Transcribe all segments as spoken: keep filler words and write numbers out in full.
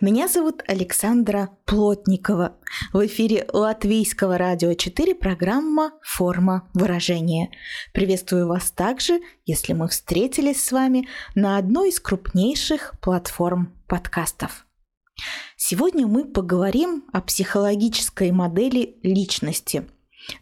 Меня зовут Александра Плотникова. В эфире Латвийского радио четыре программа «Форма выражения». Приветствую вас также, если мы встретились с вами на одной из крупнейших платформ подкастов. Сегодня мы поговорим о психологической модели личности,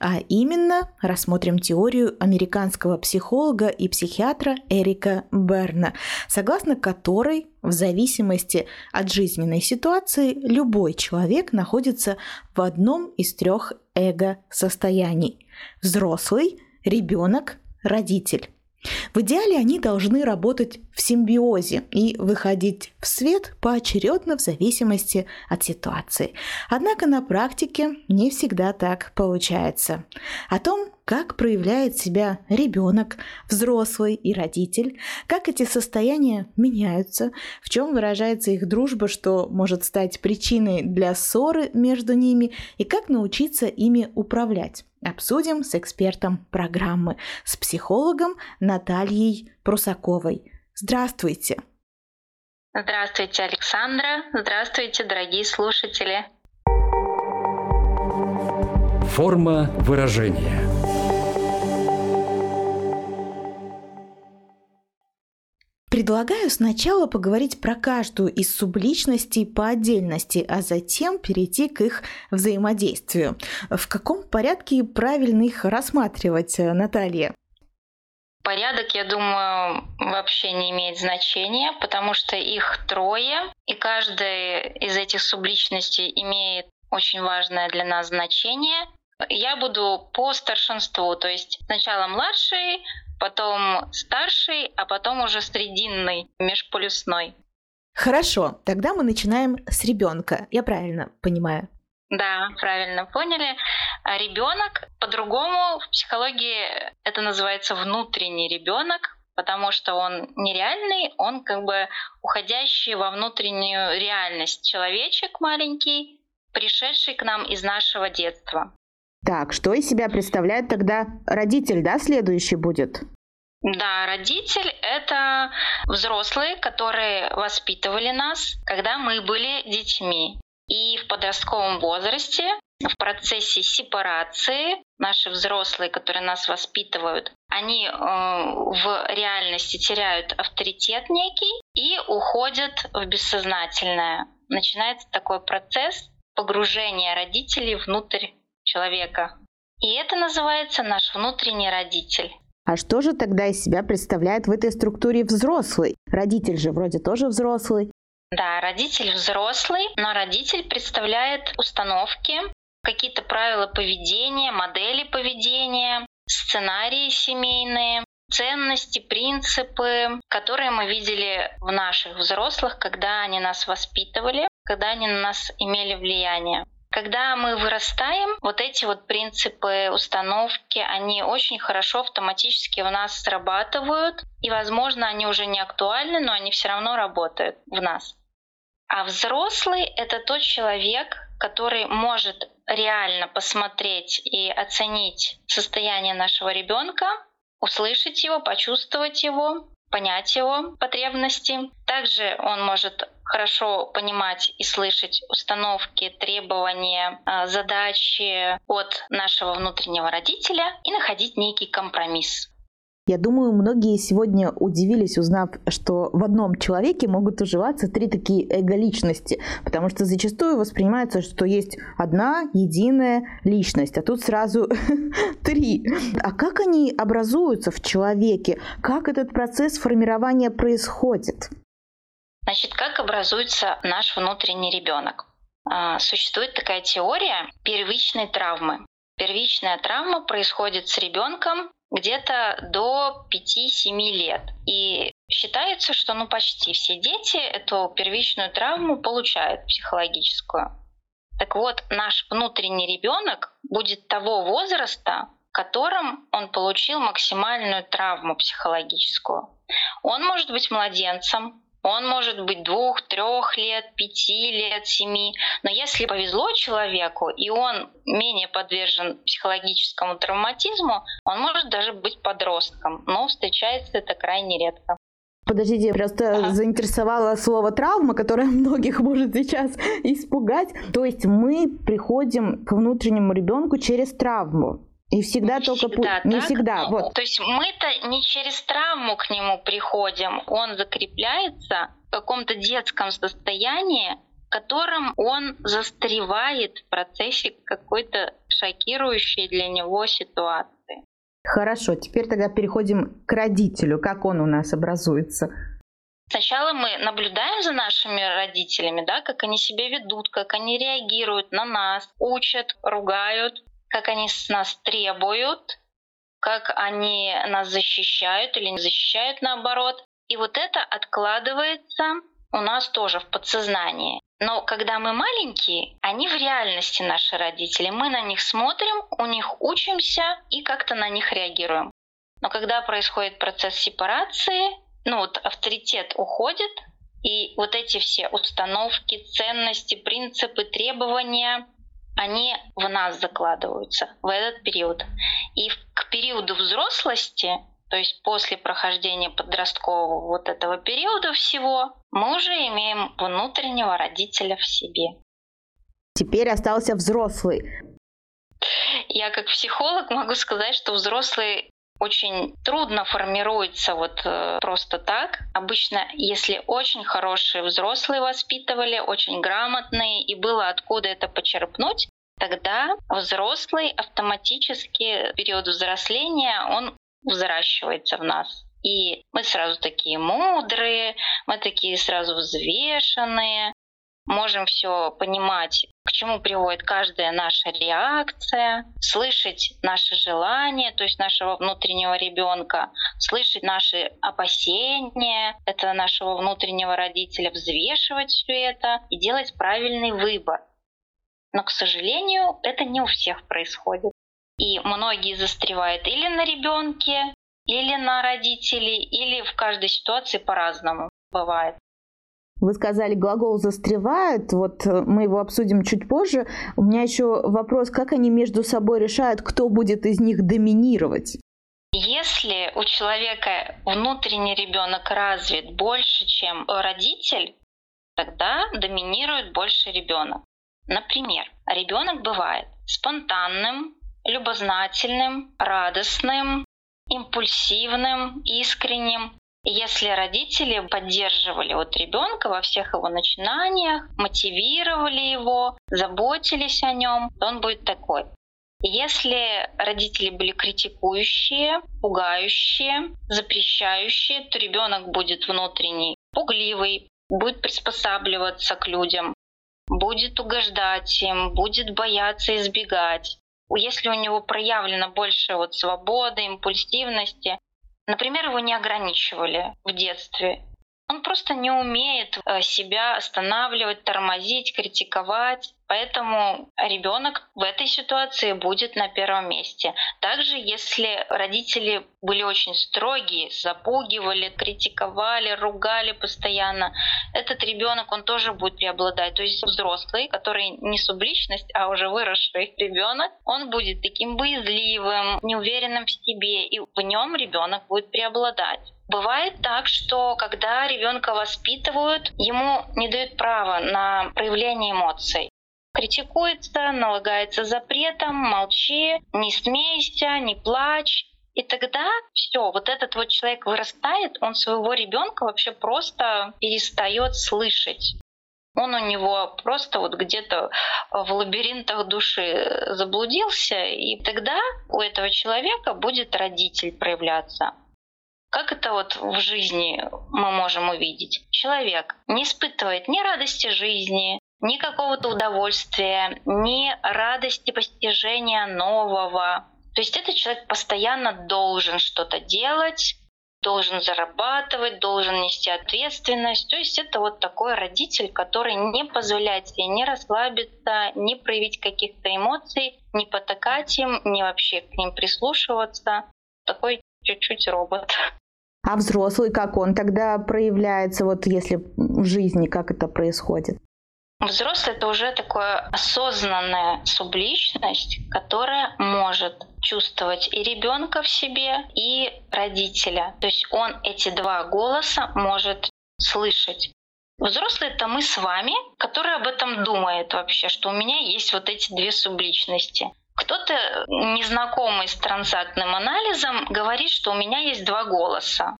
а именно рассмотрим теорию американского психолога и психиатра Эрика Берна, согласно которой в зависимости от жизненной ситуации любой человек находится в одном из трех эго-состояний – взрослый, ребенок, родитель. В идеале они должны работать в симбиозе и выходить в свет поочередно в зависимости от ситуации. Однако на практике не всегда так получается. О том, как проявляет себя ребенок, взрослый и родитель, как эти состояния меняются, в чем выражается их дружба, что может стать причиной для ссоры между ними, и как научиться ими управлять, обсудим с экспертом программы, с психологом Натальей Прусаковой. Здравствуйте! Здравствуйте, Александра! Здравствуйте, дорогие слушатели! Форма выражения. Предлагаю сначала поговорить про каждую из субличностей по отдельности, а затем перейти к их взаимодействию. В каком порядке правильно их рассматривать, Наталья? Порядок, я думаю, вообще не имеет значения, потому что их трое, и каждая из этих субличностей имеет очень важное для нас значение. Я буду по старшинству, то есть сначала младший, потом старший, а потом уже срединный, межполюсной. Хорошо, тогда мы начинаем с ребенка. Я правильно понимаю? Да, правильно поняли. А ребенок, по-другому в психологии это называется внутренний ребенок, потому что он нереальный, он как бы уходящий во внутреннюю реальность человечек маленький, пришедший к нам из нашего детства. Так, что из себя представляет тогда родитель, да, следующий будет? Да, родитель — это взрослые, которые воспитывали нас, когда мы были детьми. И в подростковом возрасте, в процессе сепарации, наши взрослые, которые нас воспитывают, они э, в реальности теряют авторитет некий и уходят в бессознательное. Начинается такой процесс погружения родителей внутрь человека. И это называется наш внутренний родитель. А что же тогда из себя представляет в этой структуре взрослый? Родитель же вроде тоже взрослый. Да, родитель взрослый, но родитель представляет установки, какие-то правила поведения, модели поведения, сценарии семейные, ценности, принципы, которые мы видели в наших взрослых, когда они нас воспитывали, когда они на нас имели влияние. Когда мы вырастаем, вот эти вот принципы, установки, они очень хорошо автоматически в нас срабатывают, и, возможно, они уже не актуальны, но они все равно работают в нас. А взрослый — это тот человек, который может реально посмотреть и оценить состояние нашего ребенка, услышать его, почувствовать его, понять его потребности. Также он может хорошо понимать и слышать установки, требования, задачи от нашего внутреннего родителя и находить некий компромисс. Я думаю, многие сегодня удивились, узнав, что в одном человеке могут уживаться три такие эго-личности, потому что зачастую воспринимается, что есть одна единая личность, а тут сразу три. А как они образуются в человеке? Как этот процесс формирования происходит? Значит, как образуется наш внутренний ребенок? Существует такая теория первичной травмы. Первичная травма происходит с ребенком где-то до пяти-семи лет. И считается, что ну, почти все дети эту первичную травму получают психологическую. Так вот, наш внутренний ребенок будет того возраста, которым он получил максимальную травму психологическую. Он может быть младенцем, он может быть двух, трех лет, пяти лет, семи. Но если повезло человеку, и он менее подвержен психологическому травматизму, он может даже быть подростком, но встречается это крайне редко. Подождите, просто ага. заинтересовало слово «травма», которое многих может сейчас испугать. То есть мы приходим к внутреннему ребенку через травму. И всегда не только... Всегда, пу... Не всегда, вот. То есть мы-то не через травму к нему приходим. Он закрепляется в каком-то детском состоянии, в котором он застревает в процессе какой-то шокирующей для него ситуации. Хорошо, теперь тогда переходим к родителю. Как он у нас образуется? Сначала мы наблюдаем за нашими родителями, да, как они себя ведут, как они реагируют на нас, учат, ругают, как они с нас требуют, как они нас защищают или не защищают наоборот. И вот это откладывается у нас тоже в подсознании. Но когда мы маленькие, они в реальности наши родители. Мы на них смотрим, у них учимся и как-то на них реагируем. Но когда происходит процесс сепарации, ну вот авторитет уходит, и вот эти все установки, ценности, принципы, требования, они в нас закладываются в этот период. И к периоду взрослости, то есть после прохождения подросткового вот этого периода всего, мы уже имеем внутреннего родителя в себе. Теперь остался взрослый. Я как психолог могу сказать, что взрослый очень трудно формируется вот просто так. Обычно, если очень хорошие взрослые воспитывали, очень грамотные, и было откуда это почерпнуть, тогда взрослый автоматически в период взросления он взращивается в нас. И мы сразу такие мудрые, мы такие сразу взвешенные, можем все понимать, к чему приводит каждая наша реакция, слышать наши желания, то есть нашего внутреннего ребенка, слышать наши опасения, это нашего внутреннего родителя, взвешивать все это и делать правильный выбор. Но, к сожалению, это не у всех происходит. И многие застревают или на ребенке, или на родителей, или в каждой ситуации по-разному бывает. Вы сказали, глагол «застревает», вот мы его обсудим чуть позже. У меня еще вопрос, как они между собой решают, кто будет из них доминировать? Если у человека внутренний ребенок развит больше, чем родитель, тогда доминирует больше ребенок. Например, ребенок бывает спонтанным, любознательным, радостным, импульсивным, искренним. Если родители поддерживали вот ребенка во всех его начинаниях, мотивировали его, заботились о нем, то он будет такой. Если родители были критикующие, пугающие, запрещающие, то ребенок будет внутренний, пугливый, будет приспосабливаться к людям, будет угождать им, будет бояться, избегать. Если у него проявлено больше вот свободы, импульсивности, например, его не ограничивали в детстве, он просто не умеет себя останавливать, тормозить, критиковать, поэтому ребенок в этой ситуации будет на первом месте. Также, если родители были очень строгие, запугивали, критиковали, ругали постоянно, этот ребенок он тоже будет преобладать. То есть взрослый, который не субличность, а уже выросший ребенок, он будет таким боязливым, неуверенным в себе, и в нем ребенок будет преобладать. Бывает так, что когда ребенка воспитывают, ему не дают права на проявление эмоций. Критикуется, налагается запретом, молчи, не смейся, не плачь. И тогда все, вот этот вот человек вырастает, он своего ребенка вообще просто перестает слышать. Он у него просто вот где-то в лабиринтах души заблудился, и тогда у этого человека будет родитель проявляться. Как это вот в жизни мы можем увидеть? Человек не испытывает ни радости жизни, ни какого-то удовольствия, ни радости постижения нового. То есть этот человек постоянно должен что-то делать, должен зарабатывать, должен нести ответственность. То есть это вот такой родитель, который не позволяет себе не расслабиться, не проявить каких-то эмоций, не потакать им, не вообще к ним прислушиваться. Такой чуть-чуть робот. А взрослый, как он тогда проявляется, вот если в жизни, как это происходит? Взрослый — это уже такая осознанная субличность, которая может чувствовать и ребенка в себе, и родителя. То есть он эти два голоса может слышать. Взрослый — это мы с вами, который об этом думает вообще, что у меня есть вот эти две субличности. Кто-то, незнакомый с трансактным анализом, говорит, что у меня есть два голоса.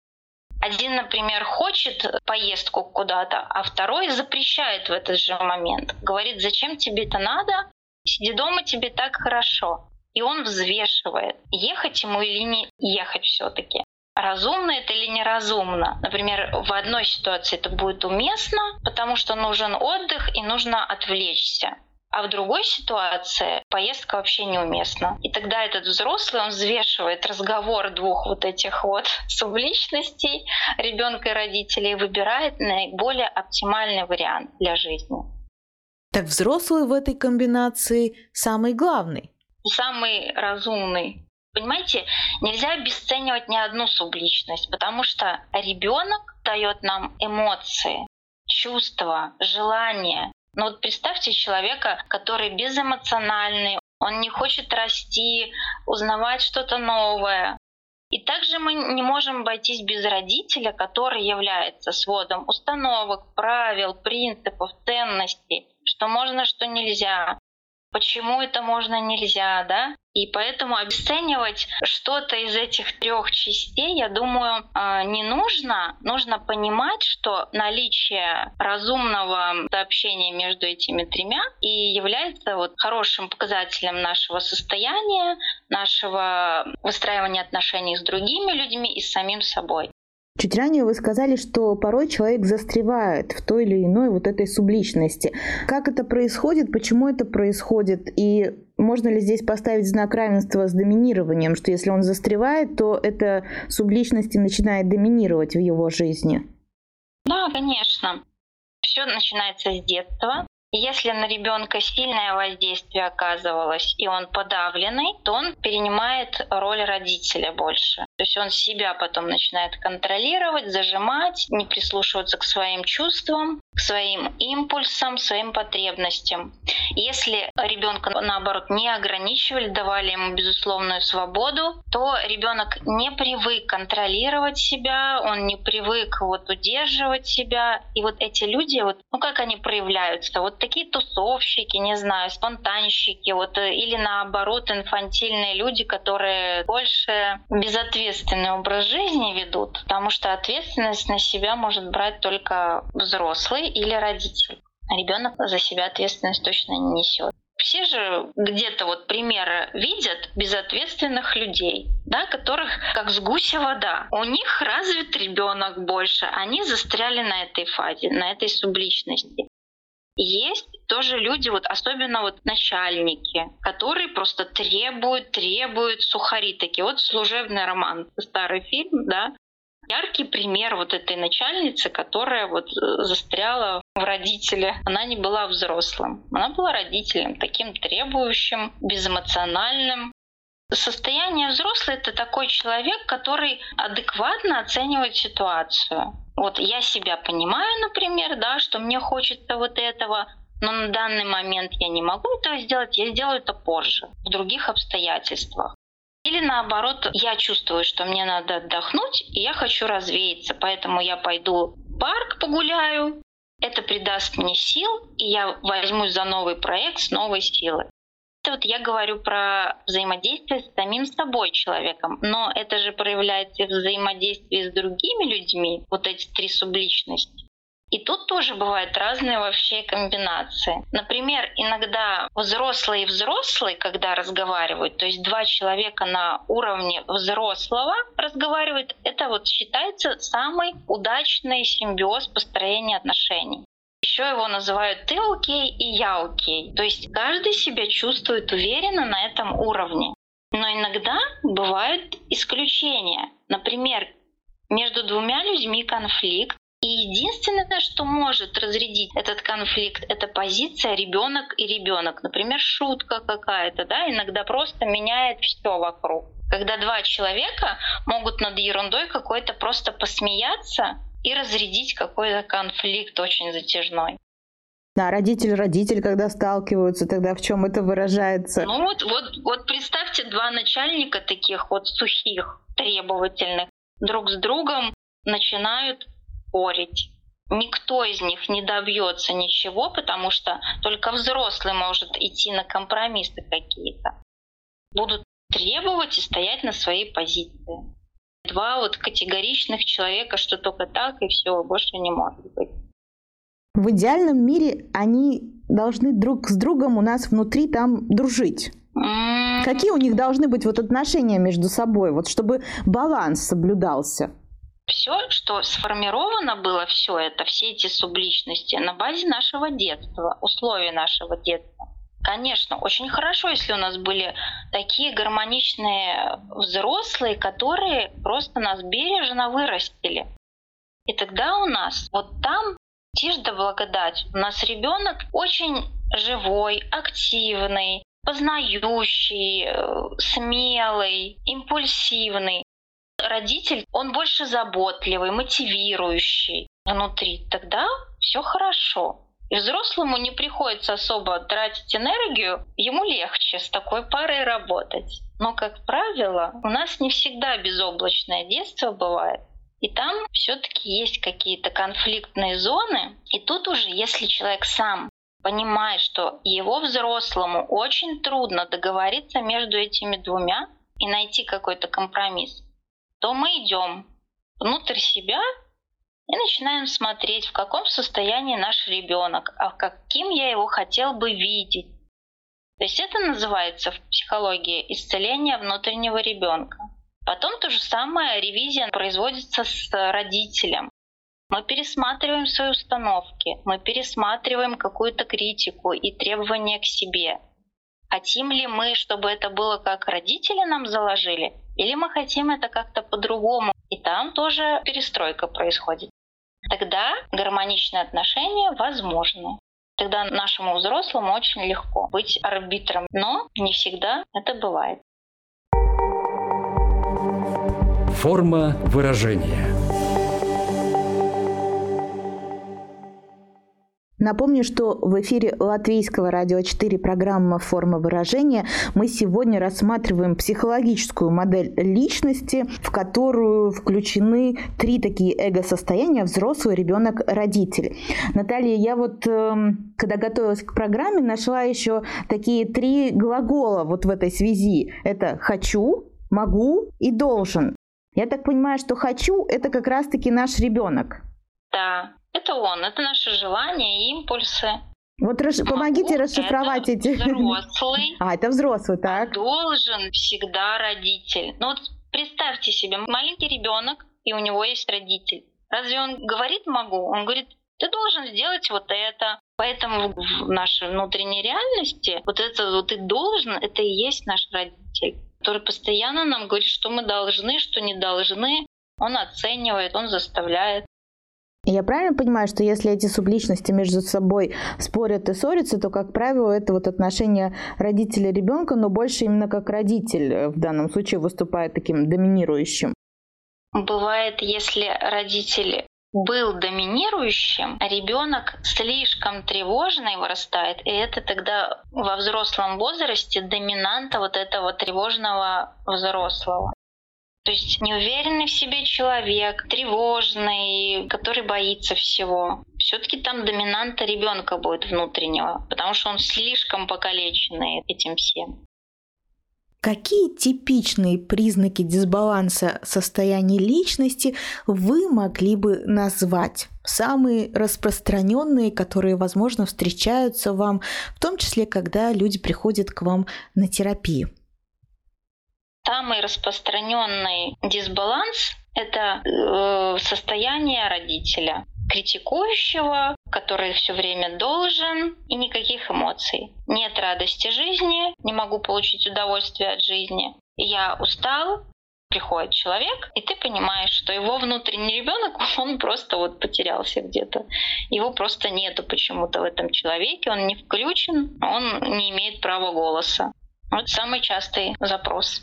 Один, например, хочет поездку куда-то, а второй запрещает в этот же момент. Говорит, зачем тебе это надо? Сиди дома, тебе так хорошо. И он взвешивает, ехать ему или не ехать все-таки. Разумно это или неразумно? Например, в одной ситуации это будет уместно, потому что нужен отдых и нужно отвлечься. А в другой ситуации поездка вообще неуместна. И тогда этот взрослый, он взвешивает разговор двух вот этих вот субличностей, ребенка и родителей, и выбирает наиболее оптимальный вариант для жизни. Так взрослый в этой комбинации самый главный? Самый разумный. Понимаете, нельзя обесценивать ни одну субличность, потому что ребенок дает нам эмоции, чувства, желания. Но вот представьте человека, который безэмоциональный, он не хочет расти, узнавать что-то новое. И также мы не можем обойтись без родителя, который является сводом установок, правил, принципов, ценностей, что можно, что нельзя, почему это можно, нельзя, да? И поэтому обесценивать что-то из этих трех частей, я думаю, не нужно. Нужно понимать, что наличие разумного общения между этими тремя и является вот хорошим показателем нашего состояния, нашего выстраивания отношений с другими людьми и с самим собой. Чуть ранее вы сказали, что порой человек застревает в той или иной вот этой субличности. Как это происходит, почему это происходит, и можно ли здесь поставить знак равенства с доминированием, что если он застревает, то эта субличность начинает доминировать в его жизни? Да, конечно. Все начинается с детства. Если на ребенка сильное воздействие оказывалось, и он подавленный, то он перенимает роль родителя больше. То есть он себя потом начинает контролировать, зажимать, не прислушиваться к своим чувствам, к своим импульсам, своим потребностям. Если ребенка, наоборот, не ограничивали, давали ему безусловную свободу, то ребенок не привык контролировать себя, он не привык вот удерживать себя. И вот эти люди, вот, ну как они проявляются? Вот такие тусовщики, не знаю, спонтанщики, вот, или наоборот инфантильные люди, которые больше безответственный образ жизни ведут, потому что ответственность на себя может брать только взрослый или родитель. Ребенок за себя ответственность точно не несет. Все же где-то вот примеры видят безответственных людей, да, которых как с гуся вода. У них развит ребенок больше, они застряли на этой фазе, на этой субличности. Есть тоже люди, вот особенно вот начальники, которые просто требуют, требуют сухари такие. Вот «Служебный роман», старый фильм, да. Яркий пример вот этой начальницы, которая вот застряла в родителе. Она не была взрослым, она была родителем, таким требующим, безэмоциональным. Состояние взрослого — это такой человек, который адекватно оценивает ситуацию. Вот я себя понимаю, например, да, что мне хочется вот этого, но на данный момент я не могу этого сделать, я сделаю это позже, в других обстоятельствах. Или наоборот, я чувствую, что мне надо отдохнуть, и я хочу развеяться, поэтому я пойду в парк погуляю, это придаст мне сил, и я возьмусь за новый проект с новой силой. Это вот я говорю про взаимодействие с самим собой человеком, но это же проявляется в взаимодействии с другими людьми, вот эти три субличности. И тут тоже бывают разные вообще комбинации. Например, иногда взрослый и взрослый, когда разговаривают, то есть два человека на уровне взрослого разговаривают, это вот считается самый удачный симбиоз построения отношений. Еще его называют «ты окей» и «я окей». То есть каждый себя чувствует уверенно на этом уровне. Но иногда бывают исключения. Например, между двумя людьми конфликт. И единственное, что может разрядить этот конфликт, это позиция ребенок и ребенок. Например, шутка какая-то, да, иногда просто меняет все вокруг. Когда два человека могут над ерундой какой-то просто посмеяться и разрядить какой-то конфликт очень затяжной. Да, родитель-родитель, когда сталкиваются, тогда в чем это выражается? Ну вот, вот, вот представьте два начальника таких вот сухих, требовательных, друг с другом начинают спорить. Никто из них не добьется ничего, потому что только взрослый может идти на компромиссы какие-то. Будут требовать и стоять на своей позиции. Два вот категоричных человека, что только так и все, больше не может быть. В идеальном мире они должны друг с другом у нас внутри там дружить. Mm-hmm. Какие у них должны быть вот отношения между собой, вот чтобы баланс соблюдался? Все, что сформировано было, все это, все эти субличности на базе нашего детства, условий нашего детства. Конечно, очень хорошо, если у нас были такие гармоничные взрослые, которые просто нас бережно вырастили. И тогда у нас вот там тишь да благодать. У нас ребенок очень живой, активный, познающий, смелый, импульсивный. Родитель, он больше заботливый, мотивирующий внутри. Тогда все хорошо. И взрослому не приходится особо тратить энергию, ему легче с такой парой работать. Но, как правило, у нас не всегда безоблачное детство бывает. И там все-таки есть какие-то конфликтные зоны. И тут уже, если человек сам понимает, что его взрослому очень трудно договориться между этими двумя и найти какой-то компромисс, то мы идем внутрь себя и начинаем смотреть, в каком состоянии наш ребенок, а каким я его хотел бы видеть. То есть это называется в психологии исцеление внутреннего ребенка. Потом то же самое ревизия производится с родителем. Мы пересматриваем свои установки, мы пересматриваем какую-то критику и требования к себе. Хотим ли мы, чтобы это было как родители нам заложили, или мы хотим это как-то по-другому, и там тоже перестройка происходит. Тогда гармоничные отношения возможны. Тогда нашему взрослому очень легко быть арбитром, но не всегда это бывает. Форма выражения. Напомню, что в эфире Латвийского радио четыре программа «Форма выражения». Мы сегодня рассматриваем психологическую модель личности, в которую включены три такие эго-состояния – взрослый, ребенок, родитель. Наталья, я вот, когда готовилась к программе, нашла еще такие три глагола вот в этой связи. Это «хочу», «могу» и «должен». Я так понимаю, что «хочу» – это как раз-таки наш ребенок. Да. Это он, это наши желания и импульсы. Вот рас... помогите расшифровать это эти. Взрослый. А, это взрослый, так. Должен всегда родитель. Ну вот представьте себе, маленький ребенок, и у него есть родитель. Разве он говорит «могу»? Он говорит: ты должен сделать вот это. Поэтому в нашей внутренней реальности вот это вот «ты должен» — это и есть наш родитель, который постоянно нам говорит, что мы должны, что не должны. Он оценивает, он заставляет. Я правильно понимаю, что если эти субличности между собой спорят и ссорятся, то, как правило, это вот отношение родителя и ребенка, но больше именно как родитель в данном случае выступает таким доминирующим? Бывает, если родитель был доминирующим, а ребенок слишком тревожный вырастает, и это тогда во взрослом возрасте доминанта вот этого тревожного взрослого. То есть неуверенный в себе человек, тревожный, который боится всего. Все-таки там доминанта ребенка будет внутреннего, потому что он слишком покалеченный этим всем. Какие типичные признаки дисбаланса состояний личности вы могли бы назвать? Самые распространенные, которые, возможно, встречаются вам, в том числе, когда люди приходят к вам на терапию. Самый распространенный дисбаланс — это э, состояние родителя, критикующего, который все время должен, и никаких эмоций. Нет радости жизни, не могу получить удовольствие от жизни. Я устал, приходит человек, и ты понимаешь, что его внутренний ребенок, он просто вот потерялся где-то. Его просто нету почему-то в этом человеке, он не включен, он не имеет права голоса. Вот самый частый запрос.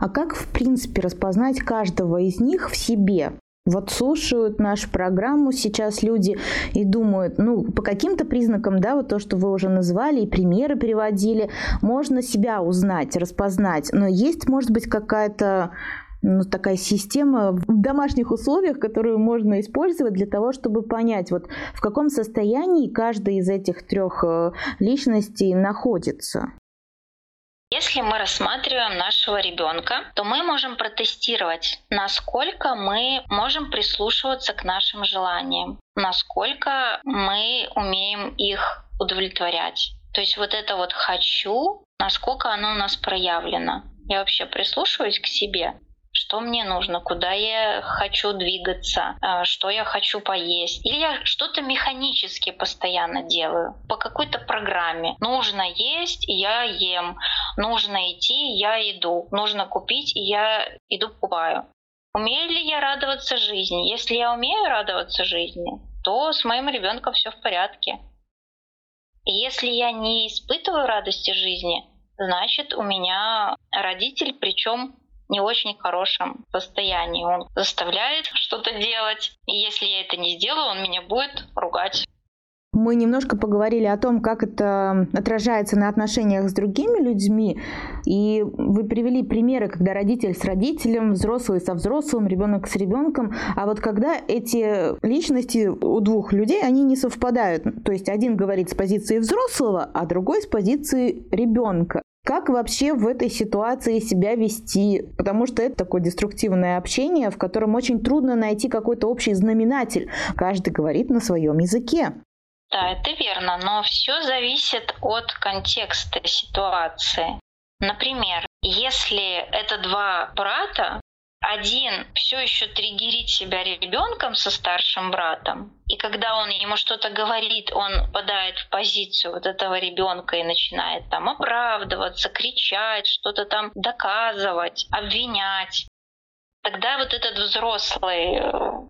А как, в принципе, распознать каждого из них в себе? Вот слушают нашу программу сейчас люди и думают, ну, по каким-то признакам, да, вот то, что вы уже назвали, и примеры приводили, можно себя узнать, распознать. Но есть, может быть, какая-то, ну, такая система в домашних условиях, которую можно использовать для того, чтобы понять, вот в каком состоянии каждая из этих трех личностей находится. Если мы рассматриваем нашего ребенка, то мы можем протестировать, насколько мы можем прислушиваться к нашим желаниям, насколько мы умеем их удовлетворять. То есть вот это вот «хочу», насколько оно у нас проявлено. Я вообще прислушиваюсь к себе. Что мне нужно, куда я хочу двигаться, что я хочу поесть. Или я что-то механически постоянно делаю, по какой-то программе. Нужно есть, и я ем. Нужно идти, я иду. Нужно купить, и я иду покупаю. Умею ли я радоваться жизни? Если я умею радоваться жизни, то с моим ребенком все в порядке. И если я не испытываю радости жизни, значит, у меня родитель, причем не очень хорошем состоянии. Он заставляет что-то делать, и если я это не сделаю, он меня будет ругать. Мы немножко поговорили о том, как это отражается на отношениях с другими людьми, и вы привели примеры, когда родитель с родителем, взрослый со взрослым, ребенок с ребенком, а вот когда эти личности у двух людей, они не совпадают, то есть один говорит с позиции взрослого, а другой с позиции ребенка. Как вообще в этой ситуации себя вести? Потому что это такое деструктивное общение, в котором очень трудно найти какой-то общий знаменатель. Каждый говорит на своем языке. Да, это верно, но все зависит от контекста ситуации. Например, если это два брата, один все еще триггерит себя ребенком со старшим братом, и когда он ему что-то говорит, он впадает в позицию вот этого ребенка и начинает там оправдываться, кричать, что-то там доказывать, обвинять. Тогда вот этот взрослый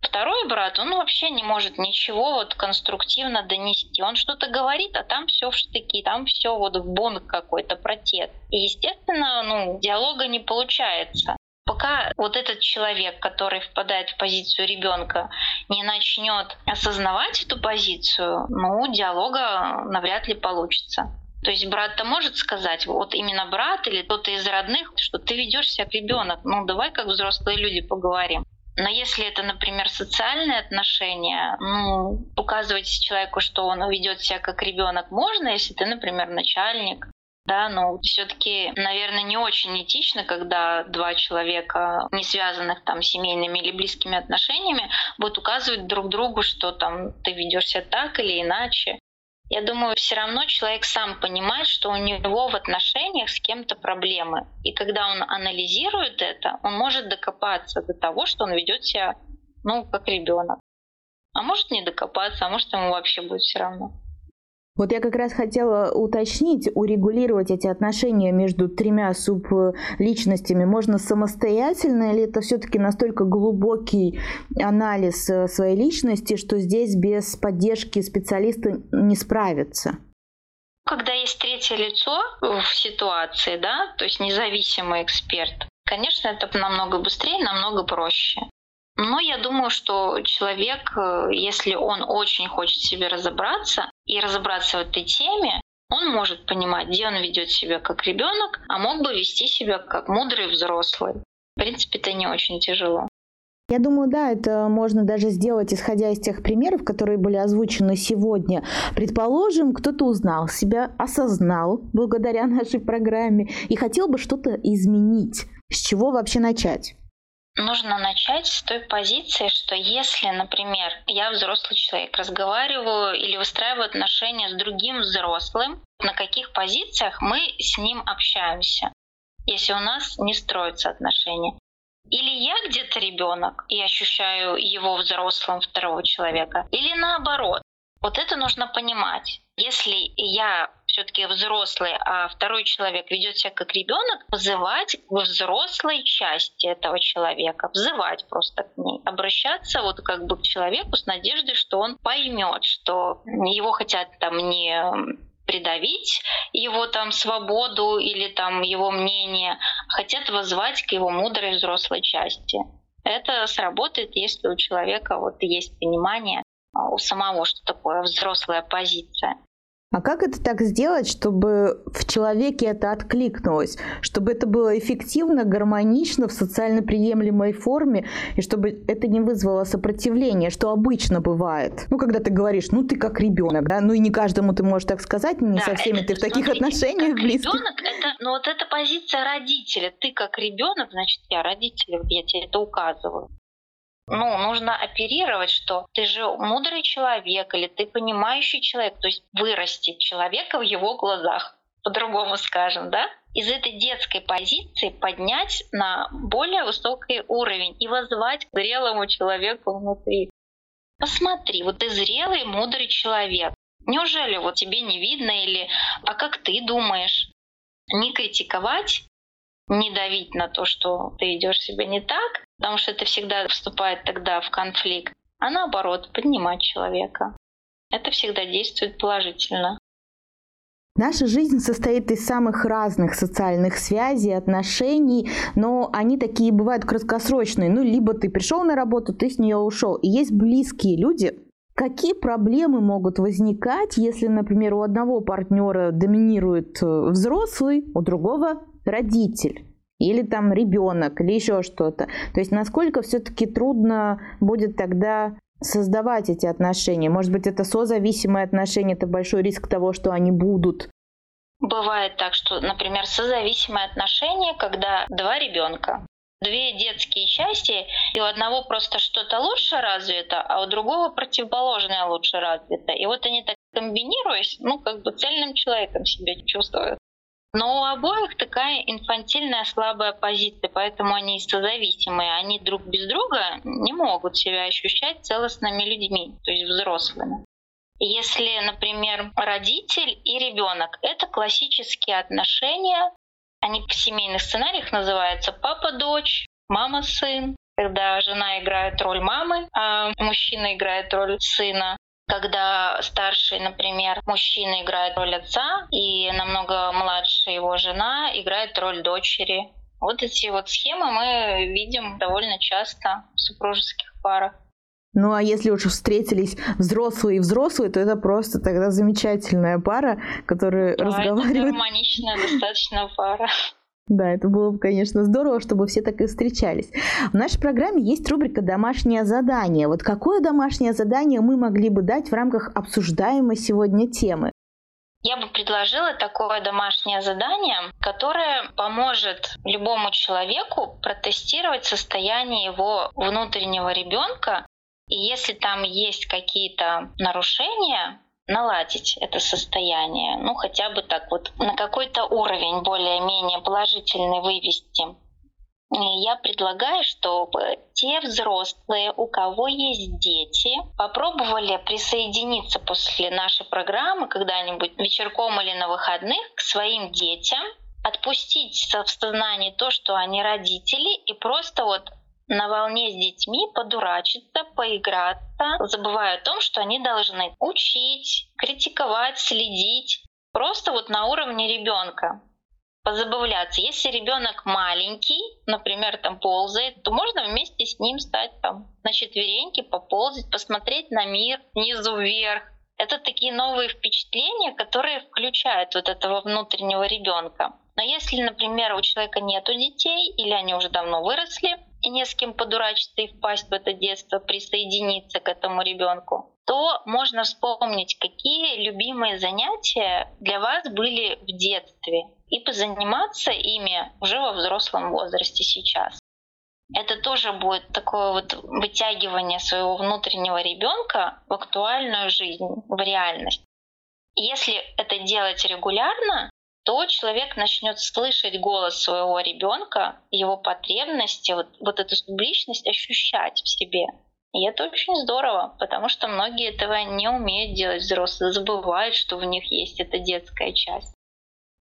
второй брат, он вообще не может ничего вот конструктивно донести. Он что-то говорит, а там все в штыки, там все вот бунт какой-то, протест. И, естественно, ну, диалога не получается. Пока вот этот человек, который впадает в позицию ребенка, не начнет осознавать эту позицию, ну, диалога навряд ли получится. То есть брат-то может сказать, вот именно брат или кто-то из родных, что ты ведешь себя как ребенок, ну давай как взрослые люди поговорим. Но если это, например, социальные отношения, ну, указывать человеку, что он ведет себя как ребенок, можно, если ты, например, начальник. Да, но все-таки, наверное, не очень этично, когда два человека, не связанных там семейными или близкими отношениями, будут указывать друг другу, что там ты ведешься так или иначе. Я думаю, все равно человек сам понимает, что у него в отношениях с кем-то проблемы. И когда он анализирует это, он может докопаться до того, что он ведет себя, ну, как ребенок. А может не докопаться, а может ему вообще будет все равно. Вот я как раз хотела уточнить, урегулировать эти отношения между тремя субличностями можно самостоятельно, или это все-таки настолько глубокий анализ своей личности, что здесь без поддержки специалиста не справиться? Когда есть третье лицо в ситуации, да, то есть независимый эксперт, конечно, это намного быстрее, намного проще. Но я думаю, что человек, если он очень хочет себе разобраться и разобраться в этой теме, он может понимать, где он ведет себя как ребенок, а мог бы вести себя как мудрый взрослый. В принципе, это не очень тяжело. Я думаю, да, это можно даже сделать, исходя из тех примеров, которые были озвучены сегодня. Предположим, кто-то узнал себя, осознал благодаря нашей программе и хотел бы что-то изменить. С чего вообще начать? Нужно начать с той позиции, что если, например, я взрослый человек, разговариваю или выстраиваю отношения с другим взрослым, на каких позициях мы с ним общаемся, если у нас не строятся отношения. Или я где-то ребенок и ощущаю его взрослым второго человека, или наоборот. Вот это нужно понимать. Если я все-таки взрослый, а второй человек ведет себя как ребенок, вызывать к взрослой части этого человека, взывать просто к ней, обращаться вот как бы к человеку с надеждой, что он поймет, что его хотят там не придавить, его там свободу или там его мнение, хотят воззвать к его мудрой взрослой части. Это сработает, если у человека вот есть понимание у самого, что такое взрослая позиция. А как это так сделать, чтобы в человеке это откликнулось, чтобы это было эффективно, гармонично, в социально приемлемой форме, и чтобы это не вызвало сопротивления, что обычно бывает? Ну, когда ты говоришь, ну, ты как ребенок, да, ну, и не каждому ты можешь так сказать, не да, со всеми это, ты в таких смотрите, отношениях близких. Ребенок, это, ну, вот это позиция родителя. Ты как ребенок, значит, я родитель, я тебе это указываю. Ну, нужно оперировать, что ты же мудрый человек или ты понимающий человек, то есть вырастить человека в его глазах, по-другому скажем, да? Из этой детской позиции поднять на более высокий уровень и воззвать к зрелому человеку внутри. Посмотри, вот ты зрелый, мудрый человек. Неужели вот тебе не видно или а как ты думаешь? Не критиковать, не давить на то, что ты ведешь себя не так, потому что это всегда вступает тогда в конфликт, а наоборот, поднимать человека. Это всегда действует положительно. Наша жизнь состоит из самых разных социальных связей, отношений, но они такие бывают краткосрочные. Ну, либо ты пришел на работу, ты с нее ушел. И есть близкие люди. Какие проблемы могут возникать, если, например, у одного партнера доминирует взрослый, у другого родитель? Или там ребенок, или еще что-то. То есть насколько все-таки трудно будет тогда создавать эти отношения? Может быть, это созависимые отношения, это большой риск того, что они будут? Бывает так, что, например, созависимые отношения, когда два ребенка, две детские части, и у одного просто что-то лучше развито, а у другого противоположное лучше развито. И вот они так комбинируясь, ну как бы цельным человеком себя чувствуют. Но у обоих такая инфантильная слабая позиция, поэтому они созависимые. Они друг без друга не могут себя ощущать целостными людьми, то есть взрослыми. Если, например, родитель и ребенок, это классические отношения, они в семейных сценариях называются папа-дочь, мама-сын, когда жена играет роль мамы, а мужчина играет роль сына. Когда старший, например, мужчина играет роль отца, и намного младше его жена играет роль дочери. Вот эти вот схемы мы видим довольно часто в супружеских парах. Ну а если уж встретились взрослые и взрослые, то это просто тогда замечательная пара, которая да, разговаривает. Да, это гармоничная достаточно пара. Да, это было бы, конечно, здорово, чтобы все так и встречались. В нашей программе есть рубрика «Домашнее задание». Вот какое домашнее задание мы могли бы дать в рамках обсуждаемой сегодня темы? Я бы предложила такое домашнее задание, которое поможет любому человеку протестировать состояние его внутреннего ребенка. И если там есть какие-то нарушения, наладить это состояние, ну хотя бы так вот на какой-то уровень более-менее положительный вывести. И я предлагаю, чтобы те взрослые, у кого есть дети, попробовали присоединиться после нашей программы когда-нибудь вечерком или на выходных к своим детям, отпустить в сознании то, что они родители, и просто вот на волне с детьми подурачиться, поиграться, забывая о том, что они должны учить, критиковать, следить. Просто вот на уровне ребенка позабавляться. Если ребенок маленький, например, там ползает, то можно вместе с ним стать там на четвереньки, поползать, посмотреть на мир снизу вверх. Это такие новые впечатления, которые включают вот этого внутреннего ребенка. Но если, например, у человека нету детей или они уже давно выросли, и не с кем подурачиться и впасть в это детство, присоединиться к этому ребенку, то можно вспомнить, какие любимые занятия для вас были в детстве, и позаниматься ими уже во взрослом возрасте сейчас. Это тоже будет такое вот вытягивание своего внутреннего ребенка в актуальную жизнь, в реальность. Если это делать регулярно, то человек начнет слышать голос своего ребенка, его потребности, вот, вот эту субличность ощущать в себе. И это очень здорово, потому что многие этого не умеют делать взрослые, забывают, что в них есть эта детская часть.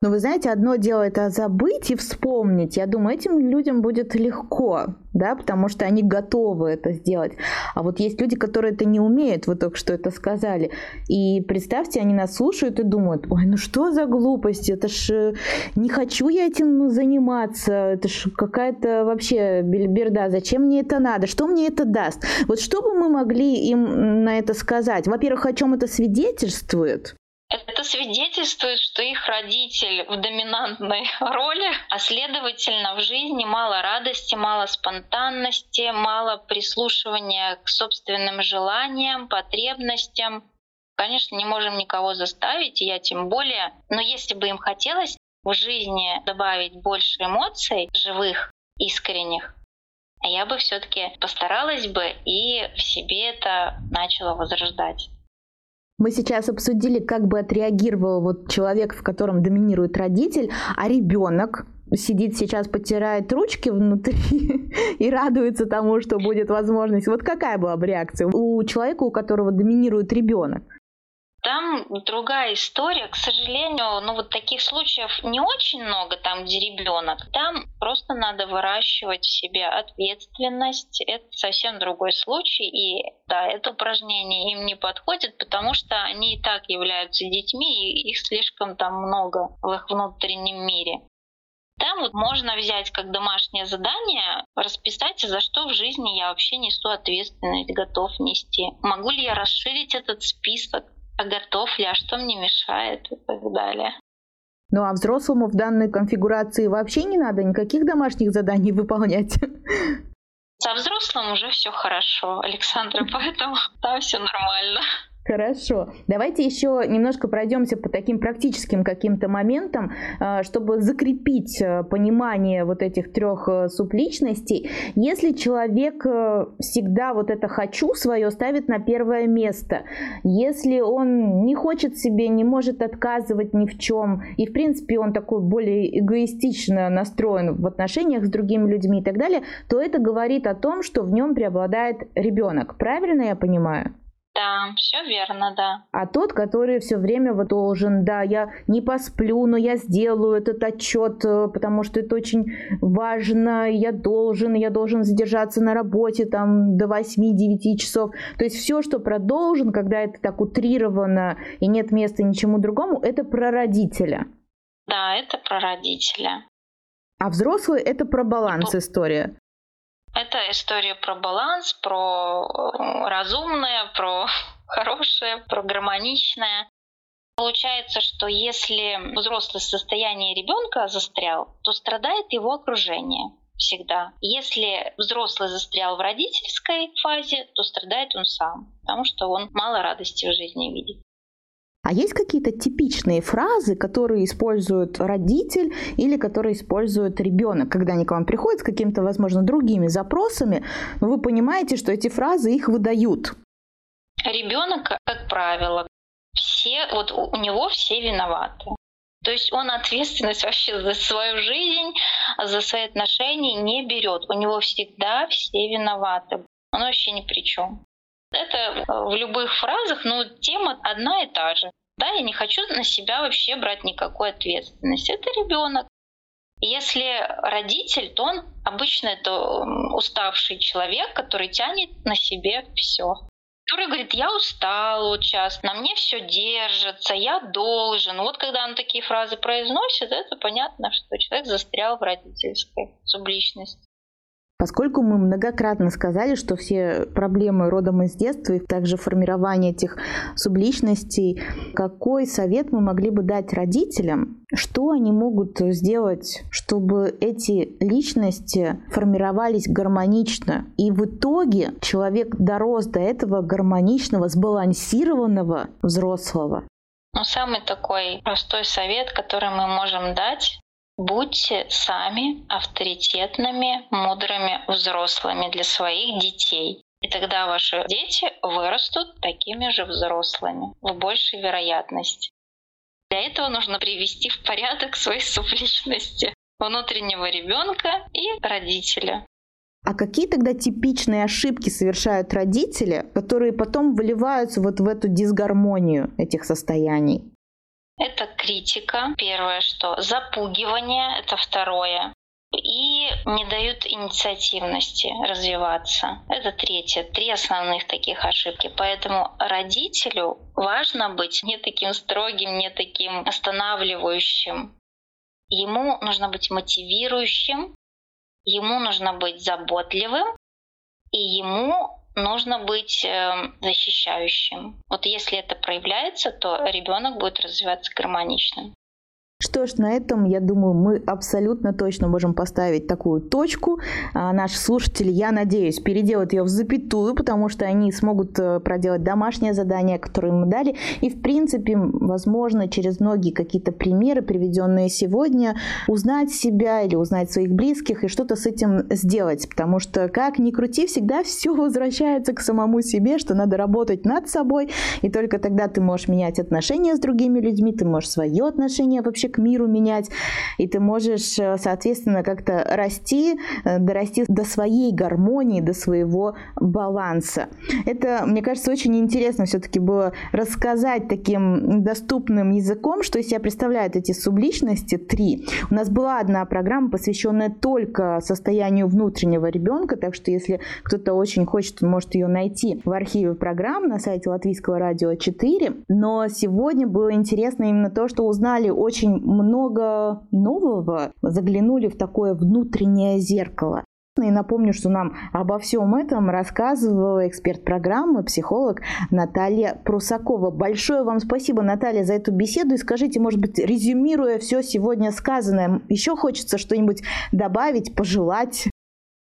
Но вы знаете, одно дело это забыть и вспомнить. Я думаю, этим людям будет легко, да, потому что они готовы это сделать. А вот есть люди, которые это не умеют, вы только что это сказали. И представьте, они нас слушают и думают: ой, ну что за глупость, это ж не хочу я этим заниматься, это ж какая-то вообще бельберда, зачем мне это надо, что мне это даст? Вот что бы мы могли им на это сказать? Во-первых, о чем это свидетельствует? Это свидетельствует, что их родитель в доминантной роли, а следовательно, в жизни мало радости, мало спонтанности, мало прислушивания к собственным желаниям, потребностям. Конечно, не можем никого заставить, и я тем более. Но если бы им хотелось в жизни добавить больше эмоций, живых, искренних, я бы все-таки постаралась бы и в себе это начала возрождать. Мы сейчас обсудили, как бы отреагировал вот человек, в котором доминирует родитель, а ребенок сидит сейчас, потирает ручки внутри и радуется тому, что будет возможность. Вот какая была бы реакция у человека, у которого доминирует ребенок? Там другая история. К сожалению, ну вот таких случаев не очень много там, где ребенок. Там просто надо выращивать в себе ответственность. Это совсем другой случай. И да, это упражнение им не подходит, потому что они и так являются детьми, и их слишком там много в их внутреннем мире. Там вот можно взять как домашнее задание, расписать, за что в жизни я вообще несу ответственность, готов нести. Могу ли я расширить этот список? А готов ли, а что мне мешает и так далее. Ну а взрослому в данной конфигурации вообще не надо никаких домашних заданий выполнять? Со взрослым уже все хорошо, Александра, поэтому там все нормально. Хорошо. Давайте еще немножко пройдемся по таким практическим каким-то моментам, чтобы закрепить понимание вот этих трех субличностей. Если человек всегда вот это «хочу» свое ставит на первое место, если он не хочет себе, не может отказывать ни в чем, и в принципе он такой более эгоистично настроен в отношениях с другими людьми и так далее, то это говорит о том, что в нем преобладает ребенок. Правильно я понимаю? Да, все верно, да. А тот, который все время вот должен, да, я не посплю, но я сделаю этот отчет, потому что это очень важно, я должен, я должен задержаться на работе там до восьми-девяти часов. То есть все, что про должен, когда это так утрировано и нет места ничему другому, это про родителя. Да, это про родителя. А взрослый — это про баланс история. Это история про баланс, про разумное, про хорошее, про гармоничное. Получается, что если взрослый в состоянии ребенка застрял, то страдает его окружение всегда. Если взрослый застрял в родительской фазе, то страдает он сам, потому что он мало радости в жизни видит. А есть какие-то типичные фразы, которые использует родитель или которые использует ребенок, когда они к вам приходят с какими-то, возможно, другими запросами, но вы понимаете, что эти фразы их выдают? Ребенок, как правило, все, вот у него все виноваты. То есть он ответственность вообще за свою жизнь, за свои отношения не берет. У него всегда все виноваты. Он вообще ни при чем. Это в любых фразах, но тема одна и та же. Да, я не хочу на себя вообще брать никакой ответственности. Это ребенок. Если родитель, то он обычно это уставший человек, который тянет на себе все. Который говорит: я устал вот сейчас, на мне все держится, я должен. Вот когда он такие фразы произносит, это понятно, что человек застрял в родительской субличности. Поскольку мы многократно сказали, что все проблемы родом из детства и также формирование этих субличностей, какой совет мы могли бы дать родителям? Что они могут сделать, чтобы эти личности формировались гармонично? И в итоге человек дорос до этого гармоничного, сбалансированного взрослого? Ну, самый такой простой совет, который мы можем дать: будьте сами авторитетными, мудрыми взрослыми для своих детей. И тогда ваши дети вырастут такими же взрослыми, в большей вероятности. Для этого нужно привести в порядок свои субличности внутреннего ребенка и родителя. А какие тогда типичные ошибки совершают родители, которые потом выливаются вот в эту дисгармонию этих состояний? Это критика, первое, что запугивание, это второе. И не дают инициативности развиваться. Это третье. Три основных таких ошибки. Поэтому родителю важно быть не таким строгим, не таким останавливающим. Ему нужно быть мотивирующим, ему нужно быть заботливым, и ему нужно быть защищающим. Вот если это проявляется, то ребенок будет развиваться гармоничным. Что ж, на этом, я думаю, мы абсолютно точно можем поставить такую точку. А наши слушатели, я надеюсь, переделают ее в запятую, потому что они смогут проделать домашнее задание, которое мы дали. И, в принципе, возможно, через многие какие-то примеры, приведенные сегодня, узнать себя или узнать своих близких и что-то с этим сделать. Потому что, как ни крути, всегда все возвращается к самому себе, что надо работать над собой. И только тогда ты можешь менять отношения с другими людьми, ты можешь свое отношение вообще к миру менять, и ты можешь, соответственно, как-то расти, дорасти до своей гармонии, до своего баланса. Это, мне кажется, очень интересно все-таки было рассказать таким доступным языком, что из себя представляют эти субличности три. У нас была одна программа, посвященная только состоянию внутреннего ребенка, так что если кто-то очень хочет, может ее найти в архиве программ на сайте Латвийского радио четыре. Но сегодня было интересно именно то, что узнали очень много нового, заглянули в такое внутреннее зеркало. И напомню, что нам обо всем этом рассказывала эксперт программы, психолог Наталья Прусакова. Большое вам спасибо, Наталья, за эту беседу. И скажите, может быть, резюмируя все сегодня сказанное, еще хочется что-нибудь добавить, пожелать?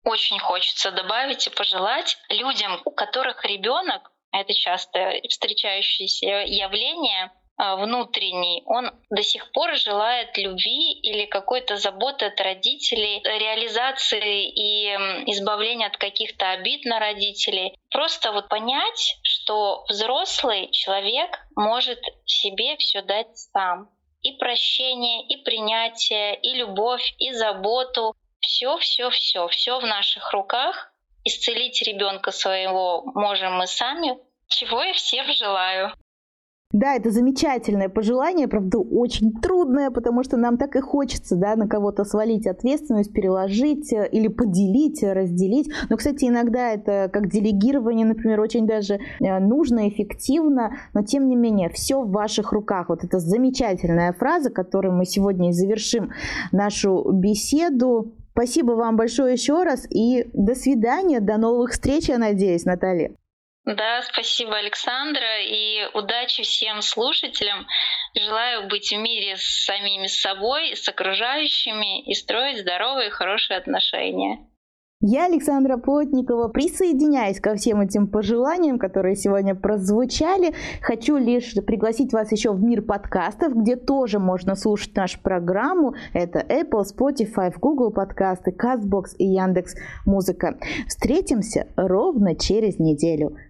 Очень хочется добавить и пожелать людям, у которых ребенок, это часто встречающееся явление, внутренний, он до сих пор желает любви или какой-то заботы от родителей, реализации и избавления от каких-то обид на родителей. Просто вот понять, что взрослый человек может себе все дать сам. И прощение, и принятие, и любовь, и заботу. Все, все, все, все в наших руках. Исцелить ребенка своего можем мы сами, чего я всем желаю. Да, это замечательное пожелание, правда, очень трудное, потому что нам так и хочется, да, на кого-то свалить ответственность, переложить или поделить, разделить. Но, кстати, иногда это как делегирование, например, очень даже нужно, эффективно, но, тем не менее, все в ваших руках. Вот это замечательная фраза, которой мы сегодня и завершим нашу беседу. Спасибо вам большое еще раз и до свидания, до новых встреч, я надеюсь, Наталья. Да, спасибо, Александра, и удачи всем слушателям. Желаю быть в мире с самими собой, с окружающими и строить здоровые и хорошие отношения. Я, Александра Плотникова, присоединяюсь ко всем этим пожеланиям, которые сегодня прозвучали. Хочу лишь пригласить вас еще в мир подкастов, где тоже можно слушать нашу программу. Это Apple, Spotify, Google подкасты, CastBox и Яндекс.Музыка. Встретимся ровно через неделю.